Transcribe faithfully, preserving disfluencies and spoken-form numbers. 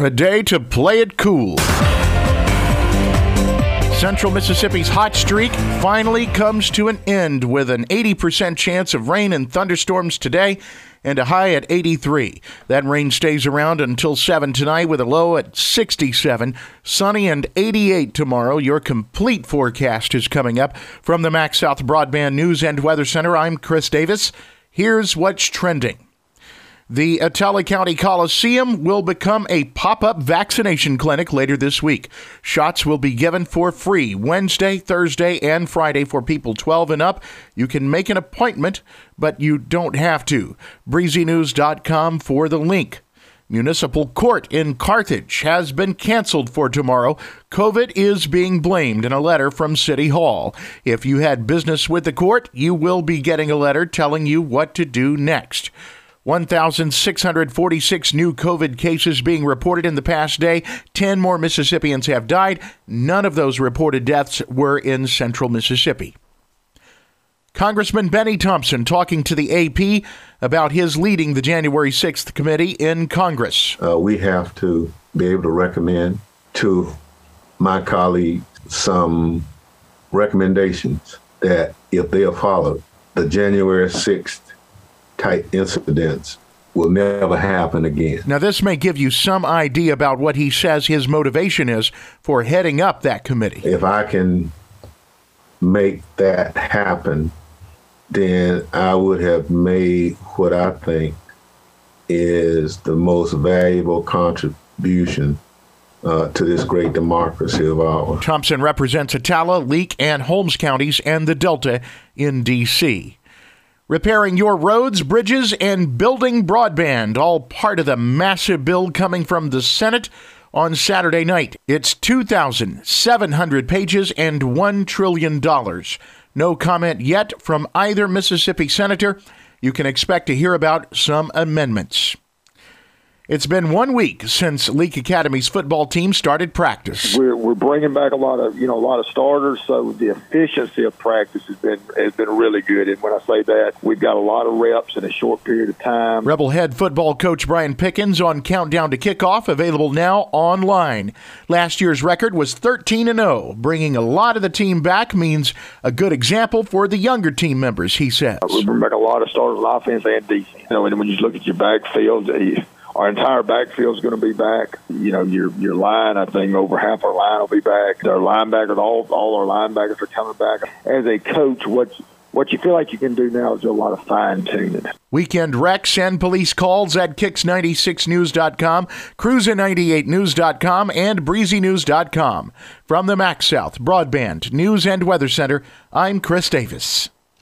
A day to play it cool. Central Mississippi's hot streak finally comes to an end with an eighty percent chance of rain and thunderstorms today and a high at eighty-three. That rain stays around until seven tonight with a low at sixty-seven. Sunny and eighty-eight tomorrow. Your complete forecast is coming up. From the MaxSouth Broadband News and Weather Center, I'm Chris Davis. Here's what's trending. The Attala County Coliseum will become a pop-up vaccination clinic later this week. Shots will be given for free Wednesday, Thursday, and Friday for people twelve and up. You can make an appointment, but you don't have to. Breezy News dot com for the link. Municipal court in Carthage has been canceled for tomorrow. COVID is being blamed in a letter from City Hall. If you had business with the court, you will be getting a letter telling you what to do next. one thousand six hundred forty-six new COVID cases being reported in the past day. ten more Mississippians have died. None of those reported deaths were in central Mississippi. Congressman Benny Thompson talking to the A P about his leading the January sixth committee in Congress. Uh, we have to be able to recommend to my colleagues some recommendations that, if they are followed, the January sixth type incidents will never happen again. Now, this may give you some idea about what he says his motivation is for heading up that committee. If I can make that happen, then I would have made what I think is the most valuable contribution Uh, to this great democracy of ours. Thompson represents Attala, Leak, and Holmes counties and the Delta in D C Repairing your roads, bridges, and building broadband, all part of the massive bill coming from the Senate on Saturday night. It's two thousand seven hundred pages and one trillion dollars. No comment yet from either Mississippi senator. You can expect to hear about some amendments. It's been one week since Leak Academy's football team started practice. We're, we're bringing back a lot of, you know, a lot of starters, so the efficiency of practice has been has been really good. And when I say that, we've got a lot of reps in a short period of time. Rebel head football coach Brian Pickens on Countdown to Kickoff, available now online. Last year's record was thirteen and oh. Bringing a lot of the team back means a good example for the younger team members, he says. We're bringing back a lot of starters, offense and defense. You know, and when you look at your backfield, you, our entire backfield is going to be back. You know, your your line, I think over half our line will be back. Our linebackers, all all our linebackers are coming back. As a coach, what, what you feel like you can do now is do a lot of fine-tuning. Weekend wrecks and police calls at Kicks ninety-six news dot com, Cruiser ninety-eight news dot com, and Breezy News dot com. From the MaxSouth Broadband News and Weather Center, I'm Chris Davis.